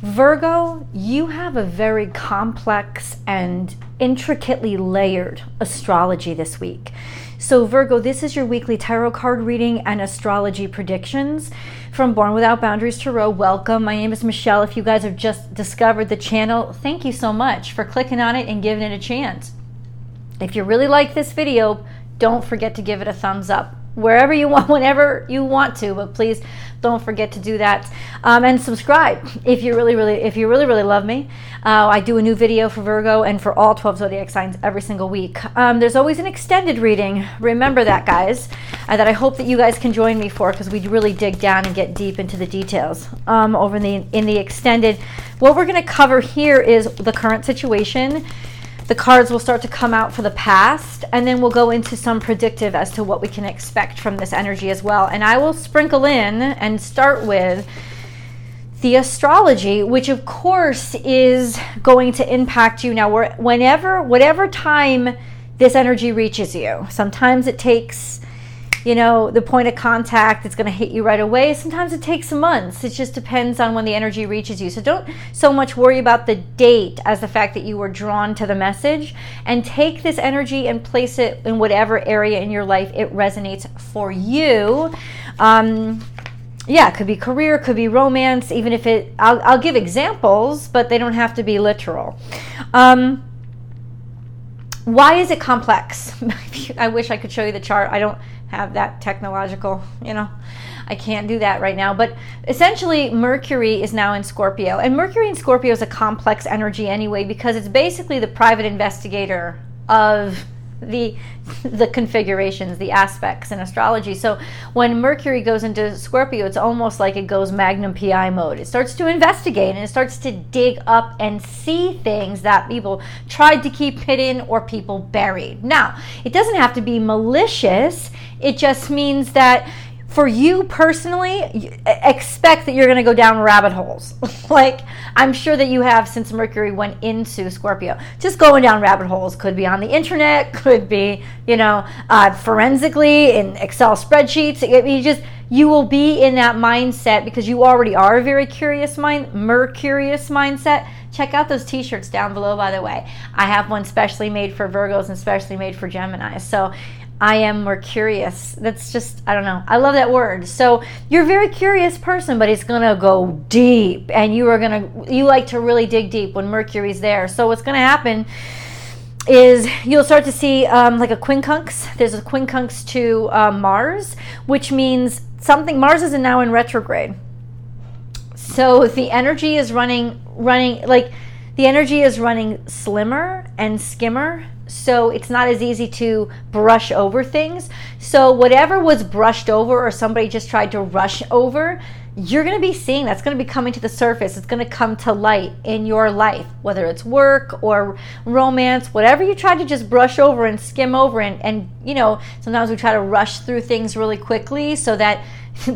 Virgo, you have a very complex and intricately layered astrology this week. So Virgo, this is your weekly tarot card reading and astrology predictions from Born Without Boundaries Tarot. Welcome. My name is Michelle. If you guys have just discovered the channel, thank you so much for clicking on it and giving it a chance. If you really like this video, don't forget to give it a thumbs up wherever you want, whenever you want to, but please don't forget to do that. And subscribe if you really love me. I do a new video for Virgo and for all 12 zodiac signs every single week. There's always an extended reading. Remember that, guys, that I hope that you guys can join me for, because we really dig down and get deep into the details over in the extended. What we're going to cover here is the current situation. The cards will start to come out for the past, and then we'll go into some predictive as to what we can expect from this energy as well. And I will sprinkle in and start with the astrology, which of course is going to impact you now whatever time this energy reaches you. Sometimes it takes, you know, the point of contact, it's going to hit you right away. Sometimes it takes months. It just depends on when the energy reaches you. So don't so much worry about the date as the fact that you were drawn to the message, and take this energy and place it in whatever area in your life it resonates for you. Yeah, it could be career, could be romance, even if it, I'll give examples, but they don't have to be literal. Why is it complex? I wish I could show you the chart. I don't have that technological, you know, I can't do that right now. But essentially, Mercury is now in Scorpio. And Mercury in Scorpio is a complex energy anyway, because it's basically the private investigator of the configurations, the aspects in astrology. So when Mercury goes into Scorpio, it's almost like it goes Magnum PI mode. It starts to investigate, and it starts to dig up and see things that people tried to keep hidden or people buried. Now, it doesn't have to be malicious. It just means that for you personally, expect that you're going to go down rabbit holes. Like I'm sure that you have since Mercury went into Scorpio. Just going down rabbit holes. Could be on the internet. Could be, you know, forensically in Excel spreadsheets. You will be in that mindset because you already are a very curious mind, Mercurious mindset. Check out those t-shirts down below, by the way. I have one specially made for Virgos and specially made for Geminis. So I am Mercurious. That's just, I don't know. I love that word. So you're a very curious person, but it's going to go deep. And you like to really dig deep when Mercury's there. So what's going to happen is you'll start to see like a quincunx. There's a quincunx to Mars, which means something. Mars is now in retrograde. So the energy is running slimmer and skimmer. So it's not as easy to brush over things. So whatever was brushed over or somebody just tried to rush over, you're going to be seeing that's going to be coming to the surface. It's going to come to light in your life, whether it's work or romance, whatever you tried to just brush over and skim over. And you know, sometimes we try to rush through things really quickly so that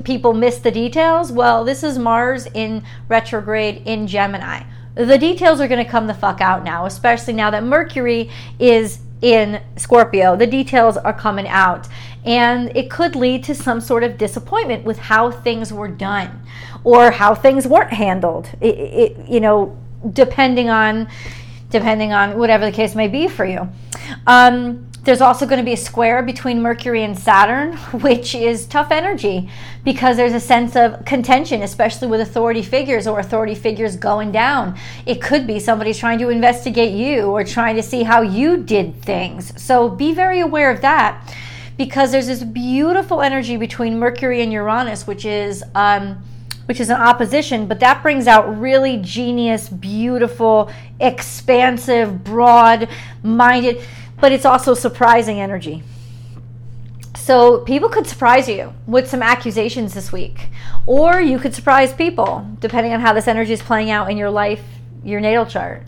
people miss the details. Well, this is Mars in retrograde in Gemini. The details are going to come the fuck out now, especially now that Mercury is in Scorpio. The details are coming out, and it could lead to some sort of disappointment with how things were done or how things weren't handled. It you know, depending on whatever the case may be for you. There's also going to be a square between Mercury and Saturn, which is tough energy because there's a sense of contention, especially with authority figures or authority figures going down. It could be somebody's trying to investigate you or trying to see how you did things. So be very aware of that, because there's this beautiful energy between Mercury and Uranus, which is an opposition, but that brings out really genius, beautiful, expansive, broad-minded, but it's also surprising energy. So people could surprise you with some accusations this week, or you could surprise people, depending on how this energy is playing out in your life, your natal chart.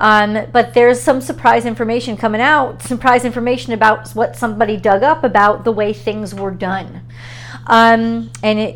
But there's some surprise information coming out, surprise information about what somebody dug up about the way things were done. And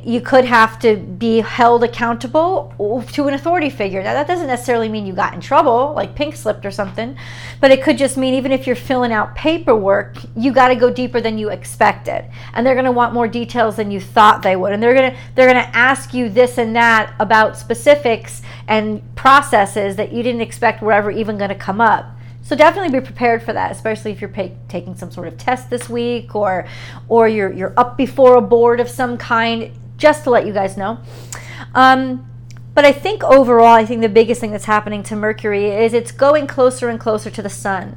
you could have to be held accountable to an authority figure. Now, that doesn't necessarily mean you got in trouble, like pink slipped or something, but it could just mean even if you're filling out paperwork, you got to go deeper than you expected, and they're going to want more details than you thought they would, and they're going to ask you this and that about specifics and processes that you didn't expect were ever even going to come up. So definitely be prepared for that, especially if you're taking some sort of test this week, or you're up before a board of some kind, just to let you guys know. But I think overall, I think the biggest thing that's happening to Mercury is it's going closer and closer to the sun.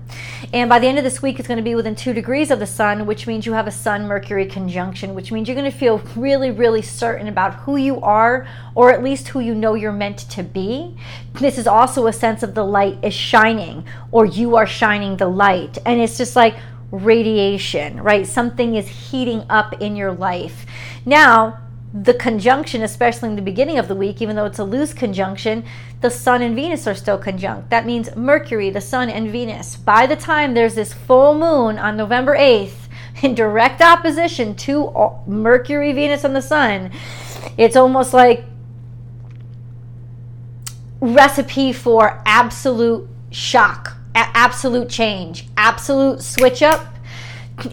And by the end of this week, it's going to be within 2 degrees of the sun, which means you have a Sun-Mercury conjunction, which means you're going to feel really, really certain about who you are, or at least who you know you're meant to be. This is also a sense of the light is shining, or you are shining the light. And it's just like radiation, right? Something is heating up in your life. Now, the conjunction, especially in the beginning of the week, even though it's a loose conjunction, the Sun and Venus are still conjunct. That means Mercury, the Sun, and Venus. By the time there's this full moon on November 8th, in direct opposition to Mercury, Venus, and the Sun, it's almost like recipe for absolute shock, absolute change, absolute switch up.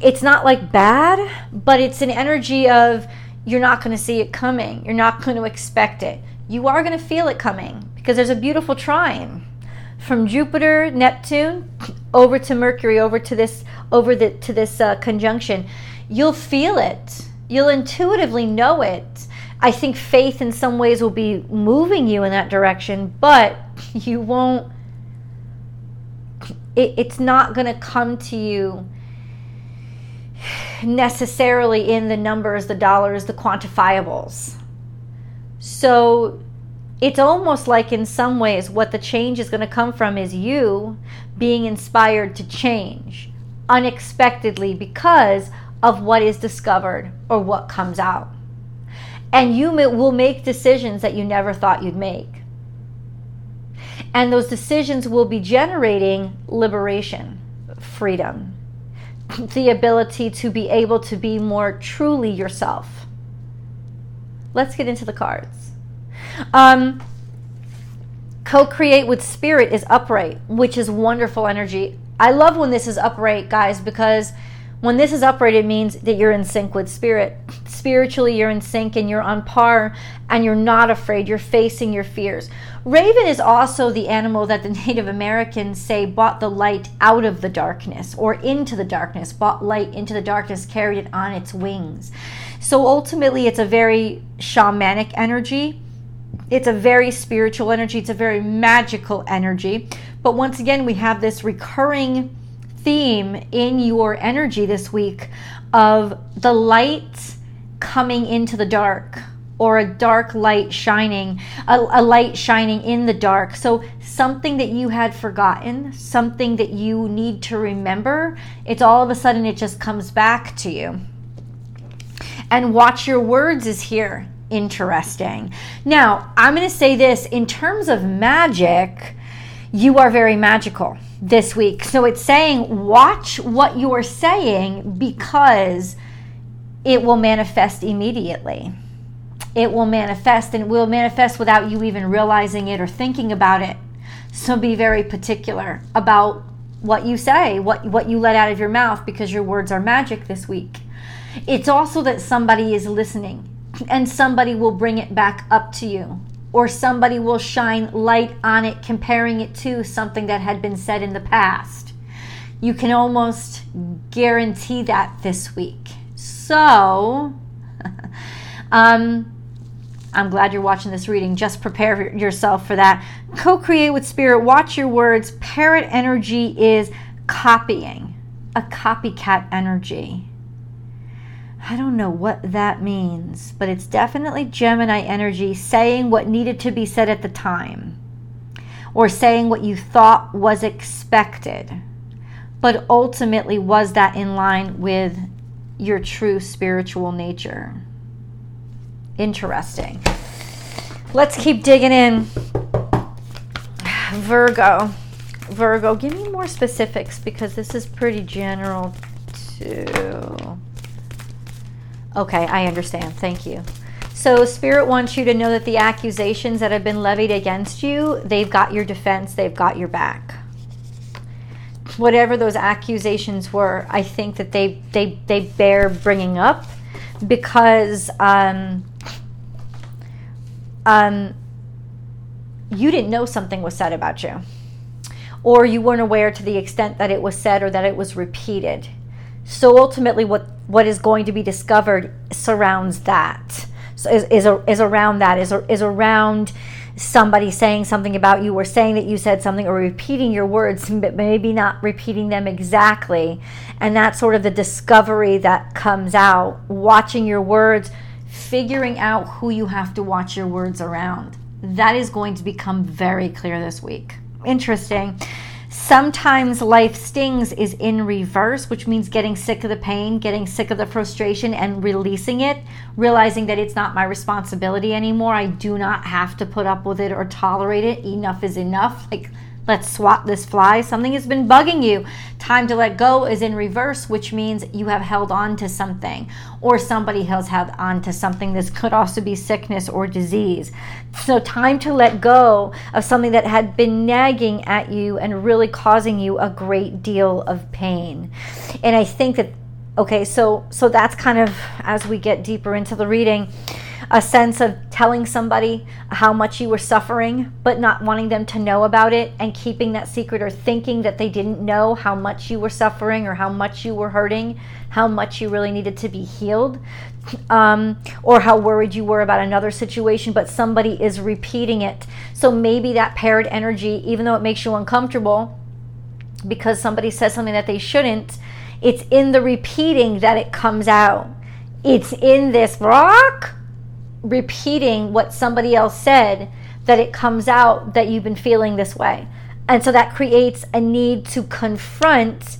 It's not like bad, but it's an energy of, you're not going to see it coming. You're not going to expect it. You are going to feel it coming, because there's a beautiful trine from Jupiter, Neptune, over to Mercury, over to this conjunction. You'll feel it. You'll intuitively know it. I think faith in some ways will be moving you in that direction, but you won't. It's not going to come to you necessarily in the numbers, the dollars, the quantifiables. So it's almost like in some ways what the change is going to come from is you being inspired to change unexpectedly because of what is discovered or what comes out. And you will make decisions that you never thought you'd make. And those decisions will be generating liberation, freedom, the ability to be able to be more truly yourself. Let's get into the cards. Co-create with spirit is upright, which is wonderful energy. I love when this is upright, guys, because when this is upright, it means that you're in sync with spirit. Spiritually, you're in sync and you're on par and you're not afraid. You're facing your fears. Raven is also the animal that the Native Americans say brought the light out of the darkness or into the darkness, brought light into the darkness, carried it on its wings. So ultimately, it's a very shamanic energy. It's a very spiritual energy. It's a very magical energy. But once again, we have this recurring theme in your energy this week of the light coming into the dark, or a dark light shining, a light shining in the dark. So something that you had forgotten, something that you need to remember, it's all of a sudden it just comes back to you. And watch your words is here. Interesting. Now, I'm going to say this, in terms of magic, you are very magical this week. So it's saying watch what you are saying, because it will manifest immediately. It will manifest, and it will manifest without you even realizing it or thinking about it. So be very particular about what you say, what you let out of your mouth, because your words are magic this week. It's also that somebody is listening and somebody will bring it back up to you, or somebody will shine light on it, comparing it to something that had been said in the past. You can almost guarantee that this week. So, I'm glad you're watching this reading. Just prepare yourself for that. Co-create with spirit, watch your words. Parrot energy is copying, a copycat energy. I don't know what that means, but it's definitely Gemini energy, saying what needed to be said at the time, or saying what you thought was expected, but ultimately, was that in line with your true spiritual nature? Interesting. Let's keep digging in. Virgo, give me more specifics, because this is pretty general too. Okay, I understand. Thank you. So Spirit wants you to know that the accusations that have been levied against you, they've got your defense, they've got your back. Whatever those accusations were, I think that they bear bringing up, because you didn't know something was said about you, or you weren't aware to the extent that it was said or that it was repeated. So ultimately what is going to be discovered surrounds that, so is around somebody saying something about you, or saying that you said something, or repeating your words, but maybe not repeating them exactly. And that's sort of the discovery that comes out, watching your words, figuring out who you have to watch your words around. That is going to become very clear this week. Interesting. Sometimes life stings is in reverse, which means getting sick of the pain, getting sick of the frustration, and releasing it, realizing that it's not my responsibility anymore. I do not have to put up with it or tolerate it. Enough is enough. Like, let's swat this fly. Something has been bugging you. Time to let go is in reverse, which means you have held on to something, or somebody has held on to something. This could also be sickness or disease. So time to let go of something that had been nagging at you and really causing you a great deal of pain. And I think that, okay, so that's kind of, as we get deeper into the reading, a sense of telling somebody how much you were suffering, but not wanting them to know about it, and keeping that secret, or thinking that they didn't know how much you were suffering, or how much you were hurting, how much you really needed to be healed, or how worried you were about another situation, but somebody is repeating it. So maybe that paired energy, even though it makes you uncomfortable because somebody says something that they shouldn't, it's in the repeating that it comes out. It's in this rock repeating what somebody else said that it comes out that you've been feeling this way. And so that creates a need to confront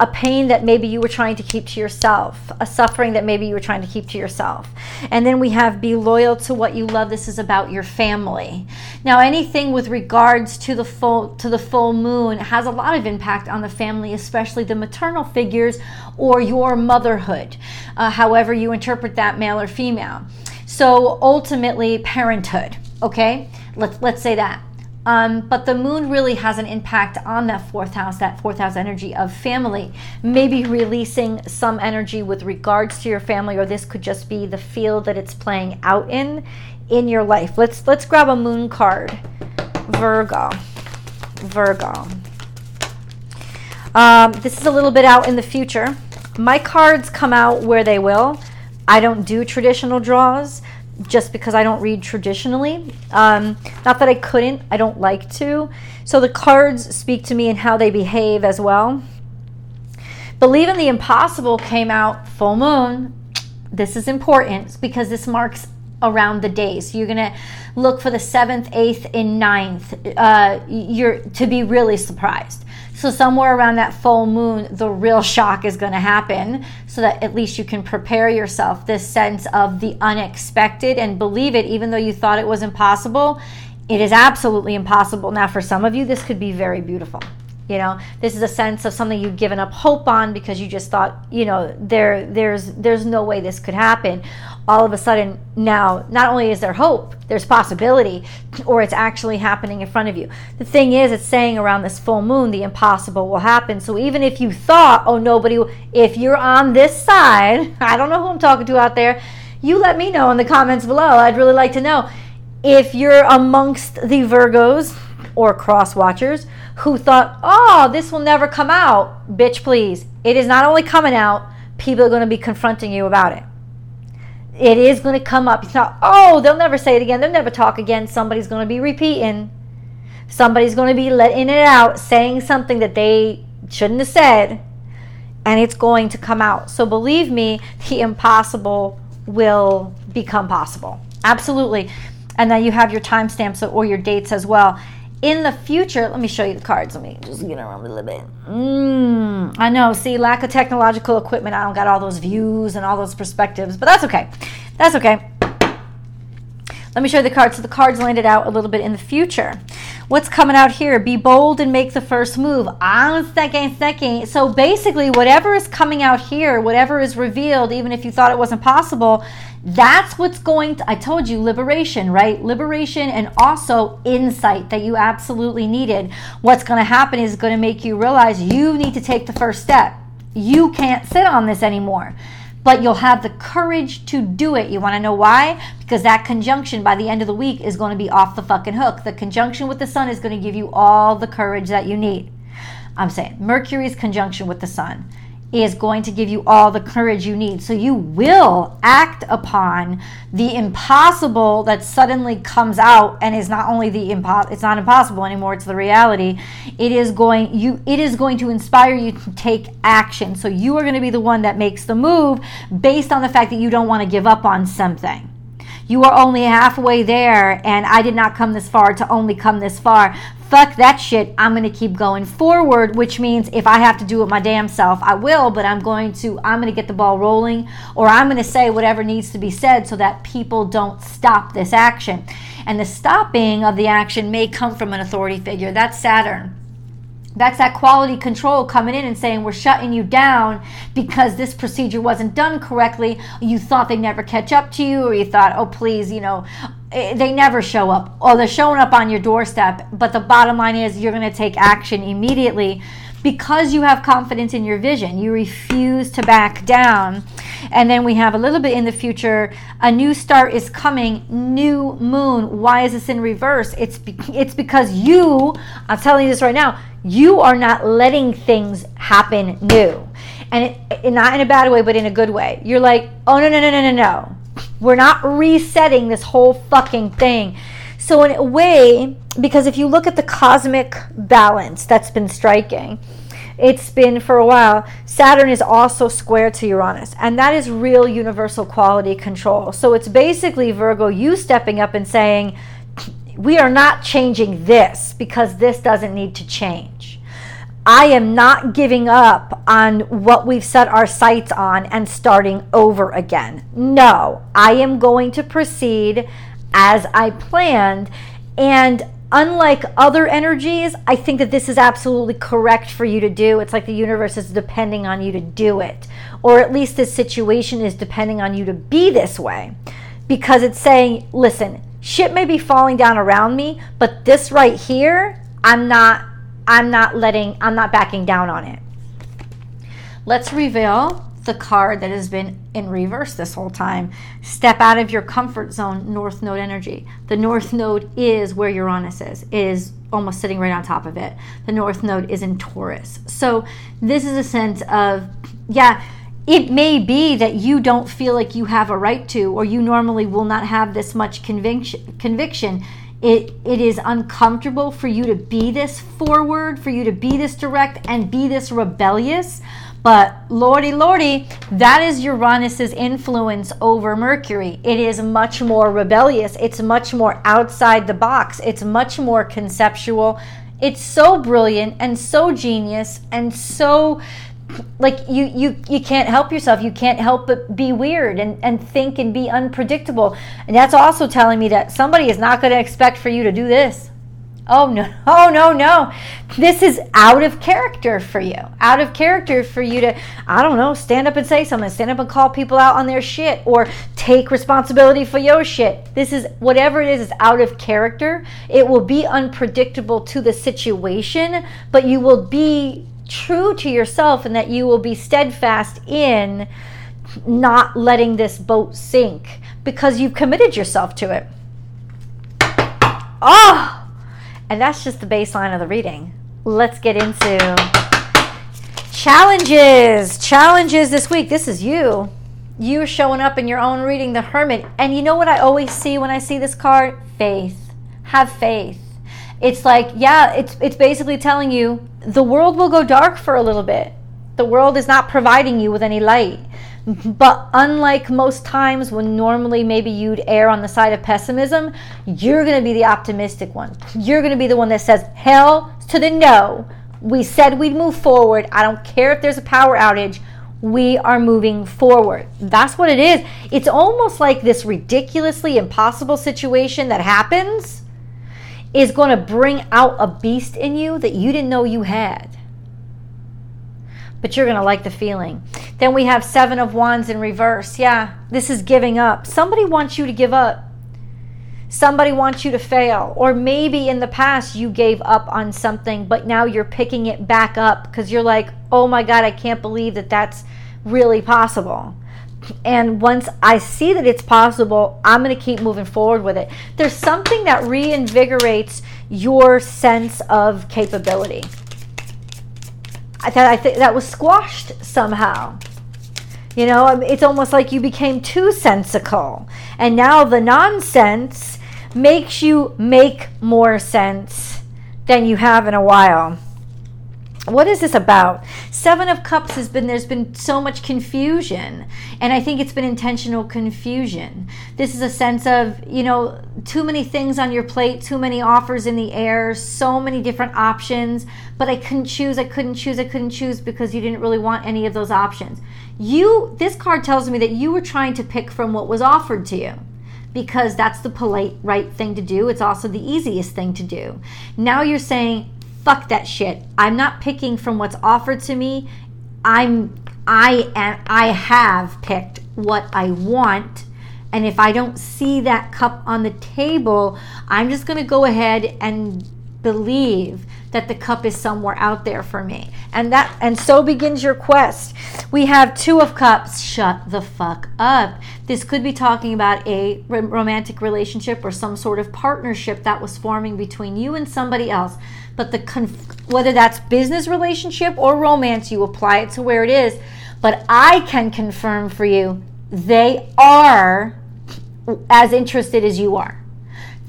a pain that maybe you were trying to keep to yourself, a suffering that maybe you were trying to keep to yourself. And then we have be loyal to what you love. This is about your family. Now, anything with regards to the full moon has a lot of impact on the family, especially the maternal figures or your motherhood, however you interpret that, male or female. So ultimately, parenthood, okay? Let's say that. But the moon really has an impact on that fourth house energy of family, maybe releasing some energy with regards to your family, or this could just be the field that it's playing out in your life. Let's grab a moon card. Virgo. This is a little bit out in the future. My cards come out where they will. I don't do traditional draws just because I don't read traditionally. Not that I couldn't, I don't like to. So the cards speak to me and how they behave as well. Believe in the impossible came out full moon. This is important because this marks around the days. So you're going to look for the 7th, 8th, and 9th. You're to be really surprised. So somewhere around that full moon, the real shock is going to happen, so that at least you can prepare yourself. This sense of the unexpected, and believe it, even though you thought it was impossible, it is absolutely impossible. Now, for some of you, this could be very beautiful. You know, this is a sense of something you've given up hope on because you just thought, you know, there's no way this could happen. All of a sudden now, not only is there hope, there's possibility, or it's actually happening in front of you. The thing is, it's saying around this full moon, the impossible will happen. So even if you thought, oh, nobody will, if you're on this side, I don't know who I'm talking to out there, you let me know in the comments below. I'd really like to know if you're amongst the Virgos or cross watchers who thought, oh, this will never come out. Bitch, please. It is not only coming out, people are going to be confronting you about it. It is going to come up. It's not, oh, they'll never say it again. They'll never talk again. Somebody's going to be repeating. Somebody's going to be letting it out, saying something that they shouldn't have said, and it's going to come out. So believe me, the impossible will become possible. Absolutely. And then you have your timestamps or your dates as well. In the future, let me show you the cards. Let me just get around a little bit. I know, see, lack of technological equipment. I don't got all those views and all those perspectives, but that's okay. Let me show you the cards. So the cards landed out a little bit in the future. What's coming out here? Be bold and make the first move. I'm second. So basically, whatever is coming out here, whatever is revealed, even if you thought it wasn't possible, that's what's going to, I told you, liberation, right? Liberation and also insight that you absolutely needed. What's going to happen is going to make you realize you need to take the first step. You can't sit on this anymore. But you'll have the courage to do it. You want to know why? Because that conjunction by the end of the week is going to be off the fucking hook. The conjunction with the sun is going to give you all the courage that you need. I'm saying Mercury's conjunction with the sun is going to give you all the courage you need. So you will act upon the impossible that suddenly comes out and is not only the it's not impossible anymore, it's the reality. It is going to inspire you to take action. So you are going to be the one that makes the move based on the fact that you don't want to give up on something. You are only halfway there, and I did not come this far to only come this far. Fuck that shit. I'm going to keep going forward, which means if I have to do it my damn self, I will, but I'm going to get the ball rolling, or I'm going to say whatever needs to be said so that people don't stop this action. And the stopping of the action may come from an authority figure. That's Saturn. That's that quality control coming in and saying, we're shutting you down because this procedure wasn't done correctly. You thought they'd never catch up to you, or you thought, oh, please, you know, they never show up. Or they're showing up on your doorstep. But the bottom line is you're going to take action immediately because you have confidence in your vision. You refuse to back down. And then we have a little bit in the future, a new start is coming, new moon. Why is this in reverse? It's because you, I'm telling you this right now, you are not letting things happen new. And not in a bad way, but in a good way. You're like, oh, no. We're not resetting this whole fucking thing. So in a way, because if you look at the cosmic balance that's been striking, it's been for a while, Saturn is also square to Uranus, and that is real universal quality control. So it's basically, Virgo, you stepping up and saying, we are not changing this because this doesn't need to change. I am not giving up on what we've set our sights on and starting over again. No, I am going to proceed as I planned. And unlike other energies, I think that this is absolutely correct for you to do. It's like the universe is depending on you to do it, or at least this situation is depending on you to be this way, because it's saying, listen, shit may be falling down around me, but this right here, I'm not backing down on it. Let's reveal the card that has been in reverse this whole time. Step out of your comfort zone, North Node energy. The North Node is where Uranus is. It is almost sitting right on top of it. The North Node is in Taurus. So this is a sense of, yeah, it may be that you don't feel like you have a right to, or you normally will not have this much conviction. It is uncomfortable for you to be this forward, for you to be this direct and be this rebellious. But lordy, that is Uranus's influence over Mercury. It is much more rebellious. It's much more outside the box. It's much more conceptual. It's so brilliant and so genius and so, like, you can't help yourself. You can't help but be weird and think and be unpredictable. And that's also telling me that somebody is not going to expect for you to do this. Oh, no. This is out of character for you. Out of character for you to, I don't know, stand up and say something. Stand up and call people out on their shit, or take responsibility for your shit. This is, whatever it is out of character. It will be unpredictable to the situation, but you will be true to yourself, and that you will be steadfast in not letting this boat sink because you've committed yourself to it. Oh! And that's just the baseline of the reading. Let's get into challenges. Challenges this week. This is you. You showing up in your own reading, The Hermit. And you know what I always see when I see this card? Faith. Have faith. It's like, yeah, it's basically telling you the world will go dark for a little bit. The world is not providing you with any light. But unlike most times when normally maybe you'd err on the side of pessimism, you're going to be the optimistic one. You're going to be the one that says, hell to the no. We said we'd move forward. I don't care if there's a power outage. we are moving forward. That's what it is. It's almost like this ridiculously impossible situation that happens is going to bring out a beast in you that you didn't know you had. But you're going to like the feeling. Then we have Seven of Wands in reverse. Yeah, this is giving up. Somebody wants you to give up. Somebody wants you to fail, or maybe in the past you gave up on something, but now you're picking it back up because you're like, oh my God, I can't believe that that's really possible. And once I see that it's possible, I'm going to keep moving forward with it. There's something that reinvigorates your sense of capability. I think that was squashed somehow. You know, it's almost like you became too sensical, and now the nonsense makes you make more sense than you have in a while. What is this about? Seven of Cups has been, there's been so much confusion, and I think it's been intentional confusion. This is a sense of, you know, too many things on your plate, too many offers in the air, so many different options, but I couldn't choose because you didn't really want any of those options. This card tells me that you were trying to pick from what was offered to you, because that's the polite, right thing to do. It's also the easiest thing to do. Now you're saying, fuck that shit. I'm not picking from what's offered to me. I have picked what I want. And if I don't see that cup on the table, I'm just going to go ahead and believe that the cup is somewhere out there for me. And so begins your quest. We have Two of Cups. Shut the fuck up. This could be talking about a romantic relationship or some sort of partnership that was forming between you and somebody else. But whether that's business relationship or romance, you apply it to where it is. But I can confirm for you, they are as interested as you are.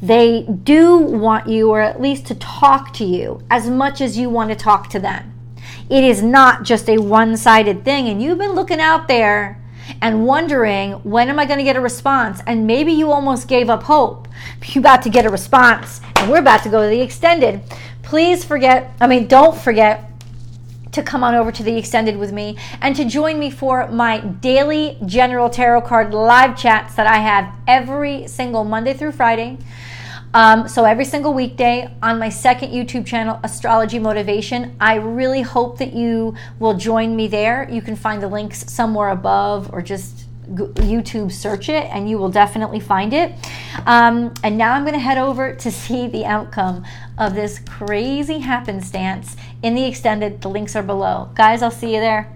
They do want you, or at least to talk to you, as much as you want to talk to them. It is not just a one-sided thing. And you've been looking out there and wondering, when am I going to get a response? And maybe you almost gave up hope. You're about to get a response, and we're about to go to the extended. Don't forget to come on over to the extended with me and to join me for my daily general tarot card live chats that I have every single Monday through Friday. So every single weekday on my second YouTube channel, Astrology Motivation. I really hope that you will join me there. You can find the links somewhere above, or just YouTube search it and you will definitely find it. And now I'm going to head over to see the outcome of this crazy happenstance in the extended. The links are below. Guys, I'll see you there.